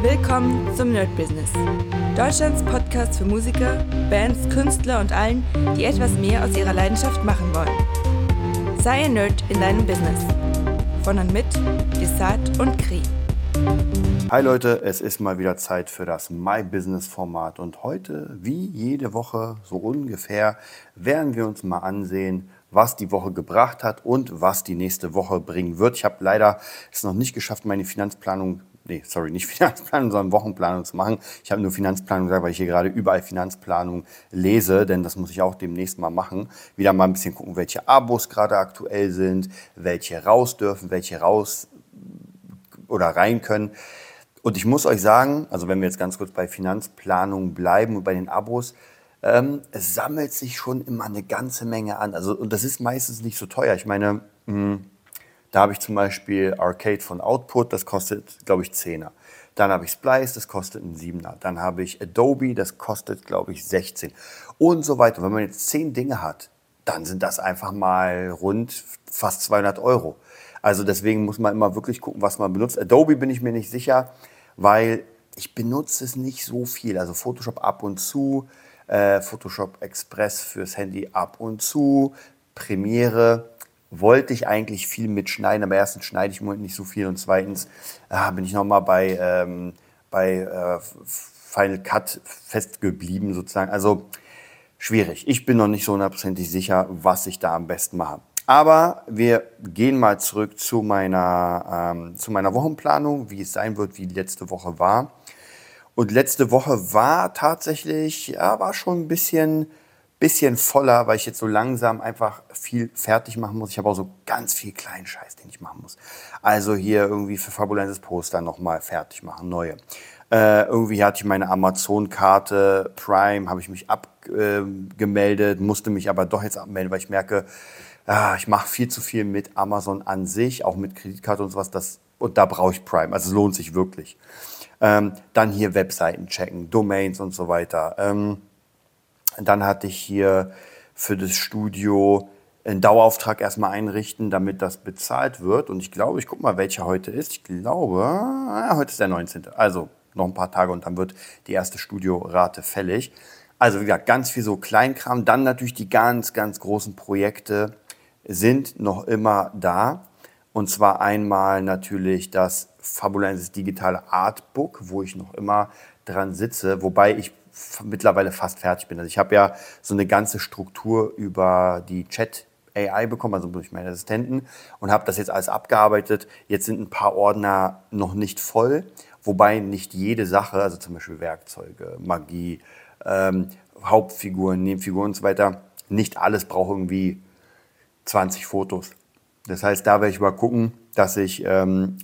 Willkommen zum NerdBusiness, Deutschlands Podcast für Musiker, Bands, Künstler und allen, die etwas mehr aus ihrer Leidenschaft machen wollen. Sei ein Nerd in deinem Business. Von und mit Dessart und Kri. Hi Leute, es ist mal wieder Zeit für das My Business Format und heute, wie jede Woche, so ungefähr, werden wir uns mal ansehen, was die Woche gebracht hat und was die nächste Woche bringen wird. Ich habe leider es noch nicht geschafft, meine Wochenplanung zu machen. Ich habe nur Finanzplanung gesagt, weil ich hier gerade überall Finanzplanung lese, denn das muss ich auch demnächst mal machen. Wieder mal ein bisschen gucken, welche Abos gerade aktuell sind, welche raus dürfen, welche raus oder rein können. Und ich muss euch sagen, also wenn wir jetzt ganz kurz bei Finanzplanung bleiben und bei den Abos, es sammelt sich schon immer eine ganze Menge an. Also, und das ist meistens nicht so teuer. Ich meine, da habe ich zum Beispiel Arcade von Output, das kostet, glaube ich, 10er. Dann habe ich Splice, das kostet einen 7er. Dann habe ich Adobe, das kostet, glaube ich, 16. Und so weiter. Wenn man jetzt 10 Dinge hat, dann sind das einfach mal rund fast 200 Euro. Also deswegen muss man immer wirklich gucken, was man benutzt. Adobe bin ich mir nicht sicher, weil ich benutze es nicht so viel. Also Photoshop ab und zu, Photoshop Express fürs Handy ab und zu, Premiere. Wollte ich eigentlich viel mitschneiden, aber erstens schneide ich im Moment nicht so viel und zweitens bin ich nochmal bei Final Cut festgeblieben sozusagen. Also schwierig. Ich bin noch nicht so hundertprozentig sicher, was ich da am besten mache. Aber wir gehen mal zurück zu meiner Wochenplanung, wie es sein wird, wie letzte Woche war. Und letzte Woche war tatsächlich, ja, war schon ein bisschen voller, weil ich jetzt so langsam einfach viel fertig machen muss. Ich habe auch so ganz viel kleinen Scheiß, den ich machen muss. Also hier irgendwie für Fabulensis Poster nochmal fertig machen, neue. Irgendwie hatte ich meine Amazon-Karte, Prime, habe ich mich abgemeldet, musste mich aber doch jetzt abmelden, weil ich merke, ich mache viel zu viel mit Amazon an sich, auch mit Kreditkarte und sowas. Und da brauche ich Prime, also es lohnt sich wirklich. Dann hier Webseiten checken, Domains und so weiter. Dann hatte ich hier für das Studio einen Dauerauftrag erstmal einrichten, damit das bezahlt wird. Und ich glaube, ich gucke mal, welcher heute ist. Ich glaube, heute ist der 19. Also noch ein paar Tage und dann wird die erste Studiorate fällig. Also wie gesagt, ganz viel so Kleinkram. Dann natürlich die ganz, ganz großen Projekte sind noch immer da. Und zwar einmal natürlich das Fabulensis Digitale Artbook, wo ich noch immer dran sitze. Wobei ich mittlerweile fast fertig bin. Also ich habe ja so eine ganze Struktur über die Chat-AI bekommen, also durch meine Assistenten, und habe das jetzt alles abgearbeitet. Jetzt sind ein paar Ordner noch nicht voll, wobei nicht jede Sache, also zum Beispiel Werkzeuge, Magie, Hauptfiguren, Nebenfiguren und so weiter, nicht alles braucht irgendwie 20 Fotos. Das heißt, da werde ich mal gucken, dass ich für ein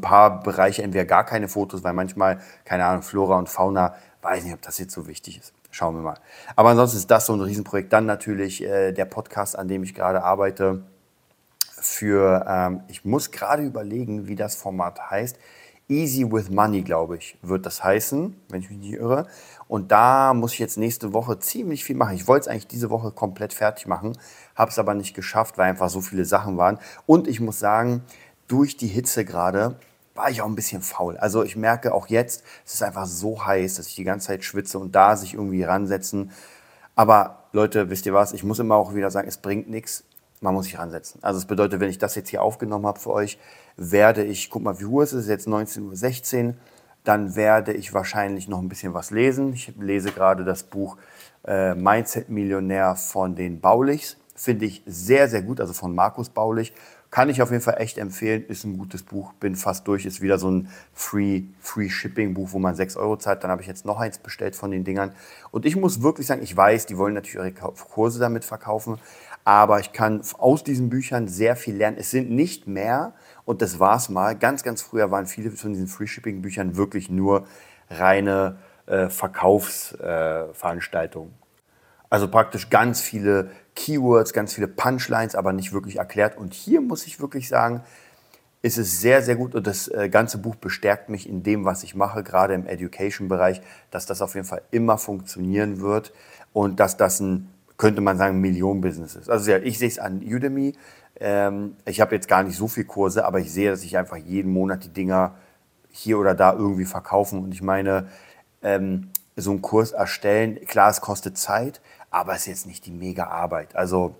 paar Bereiche entweder gar keine Fotos, weil manchmal, keine Ahnung, Flora und Fauna, weiß nicht, ob das jetzt so wichtig ist. Schauen wir mal. Aber ansonsten ist das so ein Riesenprojekt. Dann natürlich der Podcast, an dem ich gerade arbeite. Ich muss gerade überlegen, wie das Format heißt. Easy with Money, glaube ich, wird das heißen, wenn ich mich nicht irre. Und da muss ich jetzt nächste Woche ziemlich viel machen. Ich wollte es eigentlich diese Woche komplett fertig machen, habe es aber nicht geschafft, weil einfach so viele Sachen waren. Und ich muss sagen, durch die Hitze gerade war ich auch ein bisschen faul. Also ich merke auch jetzt, es ist einfach so heiß, dass ich die ganze Zeit schwitze und da sich irgendwie ransetzen. Aber Leute, wisst ihr was? Ich muss immer auch wieder sagen, es bringt nichts. Man muss sich ransetzen. Also es bedeutet, wenn ich das jetzt hier aufgenommen habe für euch, werde ich, guck mal, wie Uhr ist es jetzt, 19.16 Uhr, dann werde ich wahrscheinlich noch ein bisschen was lesen. Ich lese gerade das Buch Mindset-Millionär von den Baulichs. Finde ich sehr, sehr gut, also von Markus Baulich. Kann ich auf jeden Fall echt empfehlen, ist ein gutes Buch, bin fast durch, ist wieder so ein Free-Shipping-Buch, wo man 6 Euro zahlt, dann habe ich jetzt noch eins bestellt von den Dingern. Und ich muss wirklich sagen, ich weiß, die wollen natürlich ihre Kurse damit verkaufen, aber ich kann aus diesen Büchern sehr viel lernen. Es sind nicht mehr, und das war's mal, ganz, ganz früher waren viele von diesen Free-Shipping-Büchern wirklich nur reine Verkaufsveranstaltungen. Also praktisch ganz viele Keywords, ganz viele Punchlines, aber nicht wirklich erklärt. Und hier muss ich wirklich sagen, ist es sehr, sehr gut. Und das ganze Buch bestärkt mich in dem, was ich mache, gerade im Education-Bereich, dass das auf jeden Fall immer funktionieren wird und dass das ein, könnte man sagen, Millionen-Business ist. Also ja, ich sehe es an Udemy. Ich habe jetzt gar nicht so viele Kurse, aber ich sehe, dass ich einfach jeden Monat die Dinger hier oder da irgendwie verkaufen. Und ich meine, so einen Kurs erstellen, klar, es kostet Zeit, aber es ist jetzt nicht die Mega-Arbeit. Also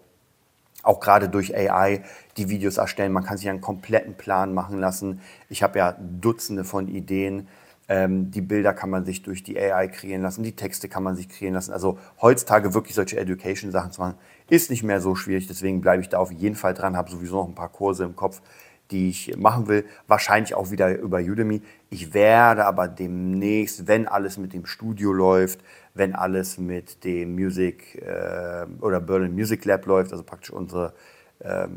auch gerade durch AI die Videos erstellen. Man kann sich einen kompletten Plan machen lassen. Ich habe ja Dutzende von Ideen. Die Bilder kann man sich durch die AI kreieren lassen, die Texte kann man sich kreieren lassen. Also heutzutage wirklich solche Education-Sachen zu machen, ist nicht mehr so schwierig. Deswegen bleibe ich da auf jeden Fall dran, habe sowieso noch ein paar Kurse im Kopf, die ich machen will. Wahrscheinlich auch wieder über Udemy. Ich werde aber demnächst, wenn alles mit dem Studio läuft, wenn alles mit dem Music oder Berlin Music Lab läuft, also praktisch unsere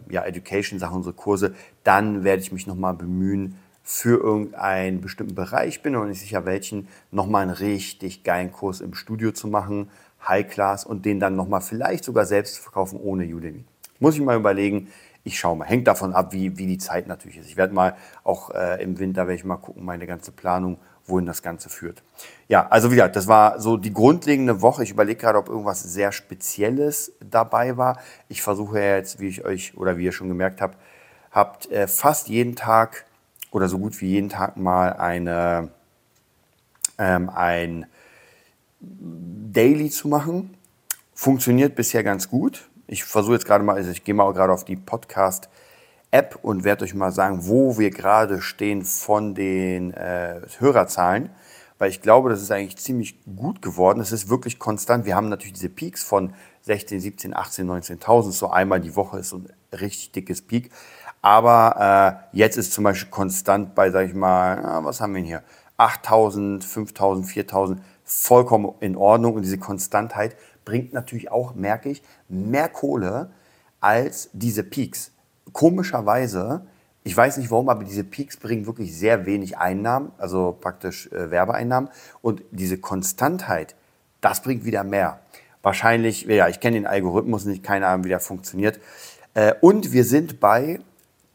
Education-Sachen, unsere Kurse, dann werde ich mich nochmal bemühen, für irgendeinen bestimmten Bereich, bin noch nicht sicher welchen, nochmal einen richtig geilen Kurs im Studio zu machen, High Class, und den dann nochmal vielleicht sogar selbst zu verkaufen ohne Udemy. Muss ich mal überlegen, ich schaue mal. Hängt davon ab, wie die Zeit natürlich ist. Ich werde mal auch im Winter, werde ich mal gucken, meine ganze Planung, wohin das Ganze führt. Ja, also wie gesagt, das war so die grundlegende Woche. Ich überlege gerade, ob irgendwas sehr Spezielles dabei war. Ich versuche ja jetzt, wie ihr schon gemerkt habt fast jeden Tag oder so gut wie jeden Tag mal ein Daily zu machen. Funktioniert bisher ganz gut. Ich versuche jetzt gerade mal, also ich gehe mal gerade auf die Podcast-App und werde euch mal sagen, wo wir gerade stehen von den Hörerzahlen, weil ich glaube, das ist eigentlich ziemlich gut geworden. Es ist wirklich konstant. Wir haben natürlich diese Peaks von 16, 17, 18, 19.000. So einmal die Woche ist so ein richtig dickes Peak. Aber jetzt ist zum Beispiel konstant bei, sag ich mal, was haben wir denn hier? 8.000, 5.000, 4.000, vollkommen in Ordnung. Und diese Konstantheit bringt natürlich auch, merke ich, mehr Kohle als diese Peaks. Komischerweise, ich weiß nicht warum, aber diese Peaks bringen wirklich sehr wenig Einnahmen, also praktisch Werbeeinnahmen. Und diese Konstantheit, das bringt wieder mehr. Wahrscheinlich, ja, ich kenne den Algorithmus nicht, keine Ahnung, wie der funktioniert. Und wir sind bei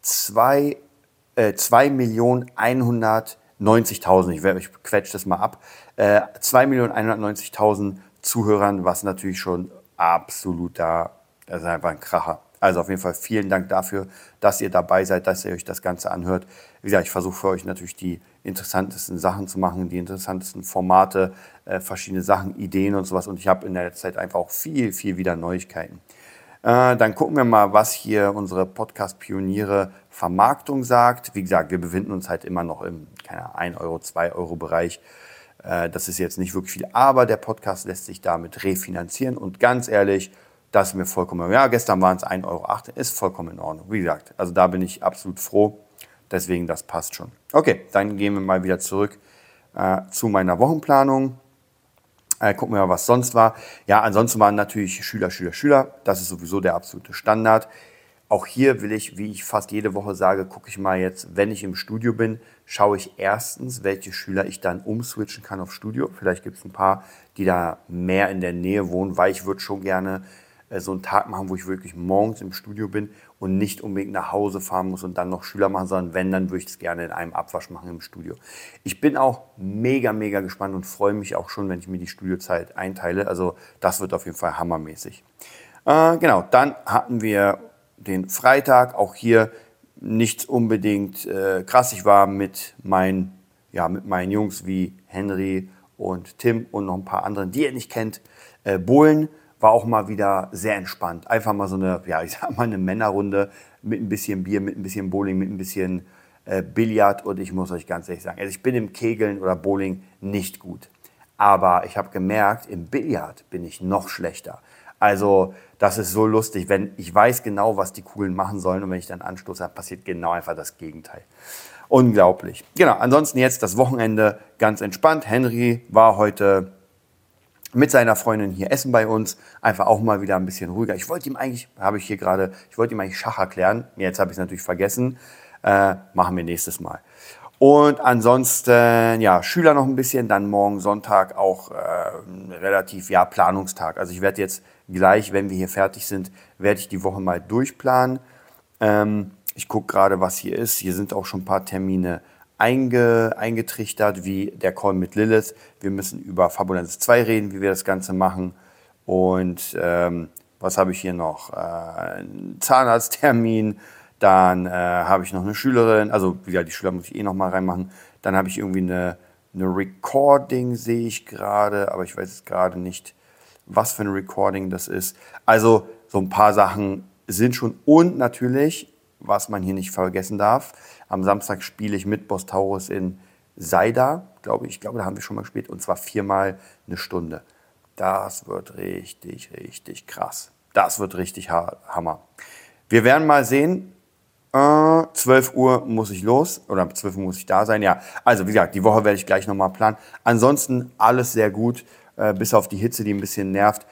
2.190.000, ich quetsche das mal ab, 2.190.000 Zuhörern, was natürlich schon absoluter, das ist einfach ein Kracher. Also auf jeden Fall vielen Dank dafür, dass ihr dabei seid, dass ihr euch das Ganze anhört. Wie gesagt, ich versuche für euch natürlich die interessantesten Sachen zu machen, die interessantesten Formate, verschiedene Sachen, Ideen und sowas. Und ich habe in der letzten Zeit einfach auch viel, viel wieder Neuigkeiten. Dann gucken wir mal, was hier unsere Podcast-Pioniere-Vermarktung sagt. Wie gesagt, wir befinden uns halt immer noch im 1 €, 2-Euro-Bereich. Das ist jetzt nicht wirklich viel, aber der Podcast lässt sich damit refinanzieren. Und ganz ehrlich, das ist mir vollkommen, ja, gestern waren es 1,08 €, ist vollkommen in Ordnung. Wie gesagt, also da bin ich absolut froh. Deswegen, das passt schon. Okay, dann gehen wir mal wieder zurück zu meiner Wochenplanung. Gucken wir mal, was sonst war. Ja, ansonsten waren natürlich Schüler, Schüler, Schüler. Das ist sowieso der absolute Standard. Auch hier will ich, wie ich fast jede Woche sage, gucke ich mal jetzt, wenn ich im Studio bin, schaue ich erstens, welche Schüler ich dann umswitchen kann auf Studio. Vielleicht gibt es ein paar, die da mehr in der Nähe wohnen, weil ich würde schon gerne so einen Tag machen, wo ich wirklich morgens im Studio bin und nicht unbedingt nach Hause fahren muss und dann noch Schüler machen, sondern wenn, dann würde ich das gerne in einem Abwasch machen im Studio. Ich bin auch mega, mega gespannt und freue mich auch schon, wenn ich mir die Studiozeit einteile. Also das wird auf jeden Fall hammermäßig. Genau, dann hatten wir den Freitag. Auch hier nichts unbedingt krass. Ich war mit meinen Jungs wie Henry und Tim und noch ein paar anderen, die ihr nicht kennt, bowlen. War auch mal wieder sehr entspannt. Einfach mal so eine, ja, ich sag mal, eine Männerrunde mit ein bisschen Bier, mit ein bisschen Bowling, mit ein bisschen Billard. Und ich muss euch ganz ehrlich sagen, also ich bin im Kegeln oder Bowling nicht gut. Aber ich habe gemerkt, im Billard bin ich noch schlechter. Also das ist so lustig, wenn ich weiß genau, was die Kugeln machen sollen. Und wenn ich dann anstoße, passiert genau einfach das Gegenteil. Unglaublich. Genau, ansonsten jetzt das Wochenende ganz entspannt. Henry war heute mit seiner Freundin hier essen bei uns, einfach auch mal wieder ein bisschen ruhiger. Ich wollte ihm eigentlich Schach erklären. Jetzt habe ich es natürlich vergessen. Machen wir nächstes Mal. Und ansonsten, ja, Schüler noch ein bisschen, dann morgen Sonntag auch relativ, ja, Planungstag. Also ich werde jetzt gleich, wenn wir hier fertig sind, werde ich die Woche mal durchplanen. Ich gucke gerade, was hier ist. Hier sind auch schon ein paar Termine eingetrichtert, wie der Call mit Lilith. Wir müssen über Fabulensis 2 reden, wie wir das Ganze machen. Und was habe ich hier noch? Ein Zahnarzttermin, Dann habe ich noch eine Schülerin, also ja, die Schüler muss ich eh nochmal reinmachen. Dann habe ich irgendwie eine Recording, sehe ich gerade, aber ich weiß jetzt gerade nicht, was für ein Recording das ist. Also so ein paar Sachen sind schon. Und natürlich, was man hier nicht vergessen darf, am Samstag spiele ich mit Bostaurus in Seida, glaube ich. Ich glaube, da haben wir schon mal gespielt, und zwar 4-mal 1 Stunde. Das wird richtig, richtig krass. Das wird richtig Hammer. Wir werden mal sehen. 12 Uhr muss ich los, oder ab 12 Uhr muss ich da sein. Ja, also wie gesagt, die Woche werde ich gleich nochmal planen. Ansonsten alles sehr gut, bis auf die Hitze, die ein bisschen nervt.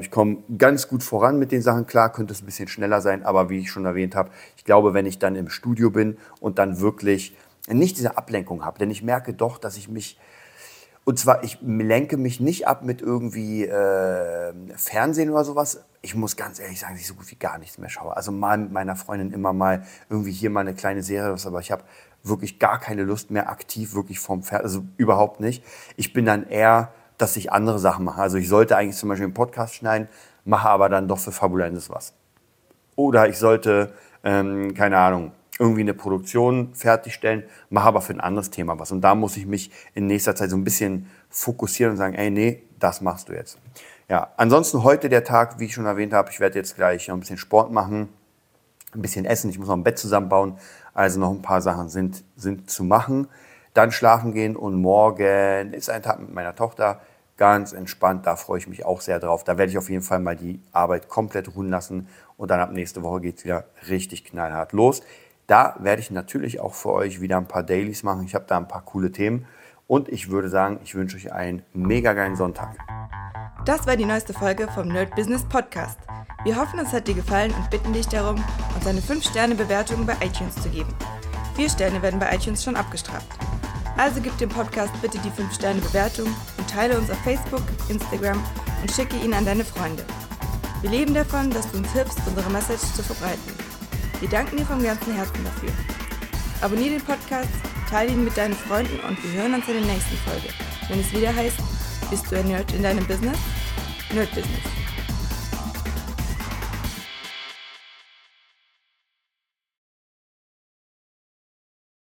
Ich komme ganz gut voran mit den Sachen. Klar, könnte es ein bisschen schneller sein, aber wie ich schon erwähnt habe, ich glaube, wenn ich dann im Studio bin und dann wirklich nicht diese Ablenkung habe, denn ich merke doch, dass ich mich, und zwar, ich lenke mich nicht ab mit irgendwie Fernsehen oder sowas. Ich muss ganz ehrlich sagen, dass ich so gut wie gar nichts mehr schaue. Also mal mit meiner Freundin immer mal irgendwie hier mal eine kleine Serie, aber ich habe wirklich gar keine Lust mehr aktiv, wirklich vom Fernsehen, also überhaupt nicht. Ich bin dann eher, dass ich andere Sachen mache. Also ich sollte eigentlich zum Beispiel einen Podcast schneiden, mache aber dann doch für Fabulensis was. Oder ich sollte, keine Ahnung, irgendwie eine Produktion fertigstellen, mache aber für ein anderes Thema was. Und da muss ich mich in nächster Zeit so ein bisschen fokussieren und sagen, ey, nee, das machst du jetzt. Ja, ansonsten heute der Tag, wie ich schon erwähnt habe, ich werde jetzt gleich noch ein bisschen Sport machen, ein bisschen essen, ich muss noch ein Bett zusammenbauen, also noch ein paar Sachen sind zu machen. Dann schlafen gehen und morgen ist ein Tag mit meiner Tochter, ganz entspannt, da freue ich mich auch sehr drauf. Da werde ich auf jeden Fall mal die Arbeit komplett ruhen lassen und dann ab nächste Woche geht es wieder richtig knallhart los. Da werde ich natürlich auch für euch wieder ein paar Dailies machen. Ich habe da ein paar coole Themen. Und ich würde sagen, ich wünsche euch einen mega geilen Sonntag. Das war die neueste Folge vom Nerd Business Podcast. Wir hoffen, es hat dir gefallen und bitten dich darum, uns eine 5-Sterne-Bewertung bei iTunes zu geben. 4 Sterne werden bei iTunes schon abgestraft. Also gib dem Podcast bitte die 5-Sterne-Bewertung und teile uns auf Facebook, Instagram und schicke ihn an deine Freunde. Wir leben davon, dass du uns hilfst, unsere Message zu verbreiten. Wir danken dir vom ganzen Herzen dafür. Abonniere den Podcast, teile ihn mit deinen Freunden und wir hören uns in der nächsten Folge, wenn es wieder heißt, bist du ein Nerd in deinem Business? Nerd Business.